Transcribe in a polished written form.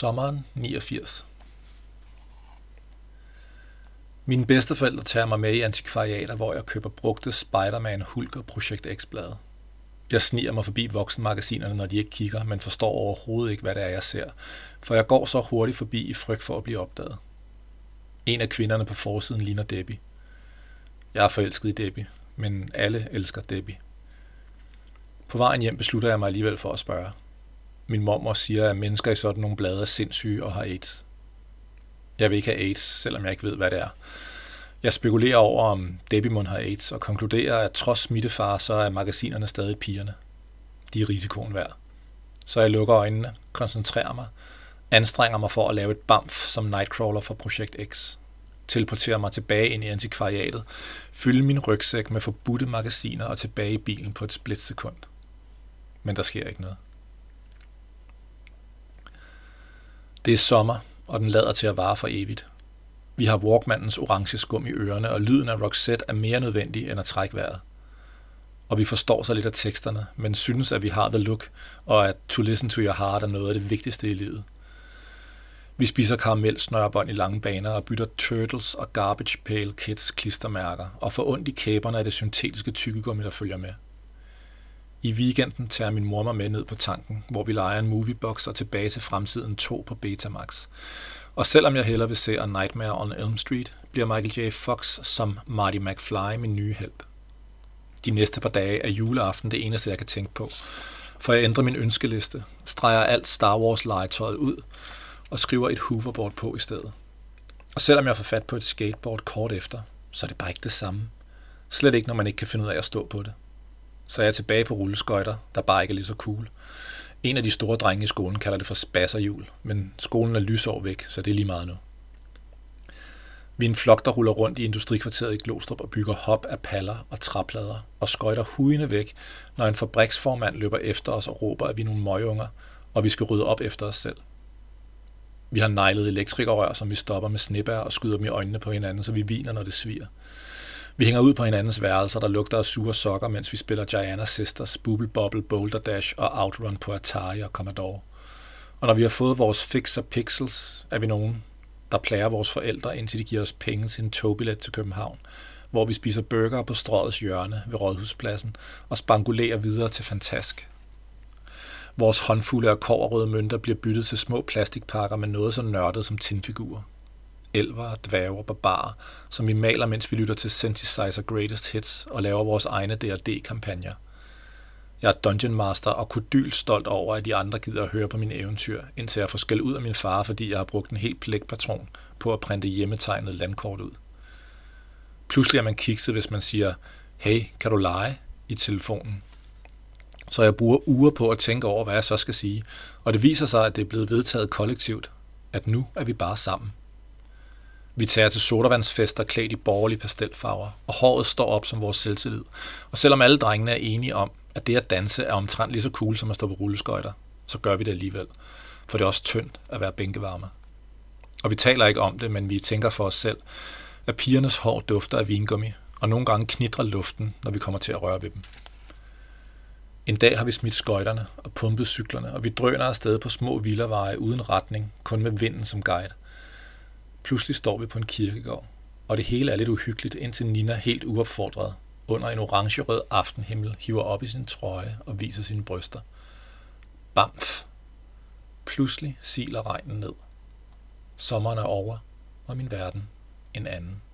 Sommeren 89. Mine bedsteforældre tager mig med i antikvariater, hvor jeg køber brugte Spider-Man, Hulk og projekt X-blade. Jeg sniger mig forbi voksenmagasinerne, når de ikke kigger, men forstår overhovedet ikke, hvad det er, jeg ser, for jeg går så hurtigt forbi i frygt for at blive opdaget. En af kvinderne på forsiden ligner Debbie. Jeg er forelsket i Debbie, men alle elsker Debbie. På vejen hjem beslutter jeg mig alligevel for at spørge. Min mormor siger, at mennesker i sådan nogle blade er sindssyge og har AIDS. Jeg vil ikke have AIDS, selvom jeg ikke ved, hvad det er. Jeg spekulerer over, om Debbie Moon har AIDS, og konkluderer, at trods smittefare, så er magasinerne stadig pigerne. De er risikoen værd. Så jeg lukker øjnene, koncentrerer mig, anstrenger mig for at lave et bamf som Nightcrawler fra Project X, teleporterer mig tilbage ind i antikvariatet, fylder min rygsæk med forbudte magasiner og tilbage i bilen på et splitsekund. Men der sker ikke noget. Det er sommer, og den lader til at vare for evigt. Vi har Walkmandens orange skum i ørerne, og lyden af Roxette er mere nødvendig end at trække vejret. Og vi forstår så lidt af teksterne, men synes, at vi har the look, og at to listen to your heart er noget af det vigtigste i livet. Vi spiser karamelsnørbånd i lange baner og bytter turtles og garbage pail kids klistermærker, og får ondt i kæberne af det syntetiske tykkegummi, der følger med. I weekenden tager min mor mig med ned på tanken, hvor vi leger en moviebox og Tilbage til fremtiden 2 på Betamax. Og selvom jeg hellere vil se A Nightmare on Elm Street, bliver Michael J. Fox som Marty McFly min nye helt. De næste par dage er juleaften det eneste, jeg kan tænke på, for jeg ændrer min ønskeliste, streger alt Star Wars legetøjet ud og skriver et hoverboard på i stedet. Og selvom jeg får fat på et skateboard kort efter, så er det bare ikke det samme. Slet ikke, når man ikke kan finde ud af at stå på det. Så jeg er tilbage på rulleskøjter, der bare ikke er lige så cool. En af de store drenge i skolen kalder det for spasserhjul, men skolen er lysår væk, så det er lige meget nu. Vi er en flok, der ruller rundt i industrikvarteret i Glostrup og bygger hop af paller og træplader og skøjter hujende væk, når en fabriksformand løber efter os og råber, at vi er nogle møgunger, og vi skal rydde op efter os selv. Vi har neglet elektrikerrør, som vi stopper med snebær og skyder dem i øjnene på hinanden, så vi hviner, når det sviger. Vi hænger ud på hinandens værelser, der lugter af sure sokker, mens vi spiller Gianna Sisters, Bubble Bobble, Boulder Dash og OutRun på Atari og Commodore. Og når vi har fået vores Fixer Pixels, er vi nogen, der plager vores forældre, indtil de giver os penge til en togbillet til København, hvor vi spiser burger på Strødets hjørne ved Rådhuspladsen og spangulerer videre til Fantask. Vores håndfulde af kobberrøde mønter bliver byttet til små plastikpakker med noget så nørdet som tinfigurer. Elver, dværger, barbarer, som vi maler, mens vi lytter til Synthesizer Greatest Hits og laver vores egne D&D-kampagner. Jeg er Dungeon Master og kodyldt stolt over, at de andre gider at høre på mine eventyr, indtil jeg får skæld ud af min far, fordi jeg har brugt en hel plægpatron på at printe hjemmetegnet landkort ud. Pludselig er man kikset, hvis man siger, hey, kan du lege i telefonen? Så jeg bruger uger på at tænke over, hvad jeg så skal sige, og det viser sig, at det er blevet vedtaget kollektivt, at nu er vi bare sammen. Vi tager til sodavandsfester klædt i borgerlige pastelfarver, og håret står op som vores selvtillid. Og selvom alle drengene er enige om, at det at danse er omtrent lige så cool som at stå på rulleskøjter, så gør vi det alligevel, for det er også tyndt at være bænkevarme. Og vi taler ikke om det, men vi tænker for os selv, at pigernes hår dufter af vingummi, og nogle gange knitrer luften, når vi kommer til at røre ved dem. En dag har vi smidt skøjterne og pumpet cyklerne, og vi drøner afsted på små villaveje uden retning, kun med vinden som guide. Pludselig står vi på en kirkegård, og det hele er lidt uhyggeligt, indtil Nina helt uopfordret, under en orange-rød aftenhimmel, hiver op i sin trøje og viser sine bryster. Bamf! Pludselig siler regnen ned. Sommeren er over, og min verden en anden.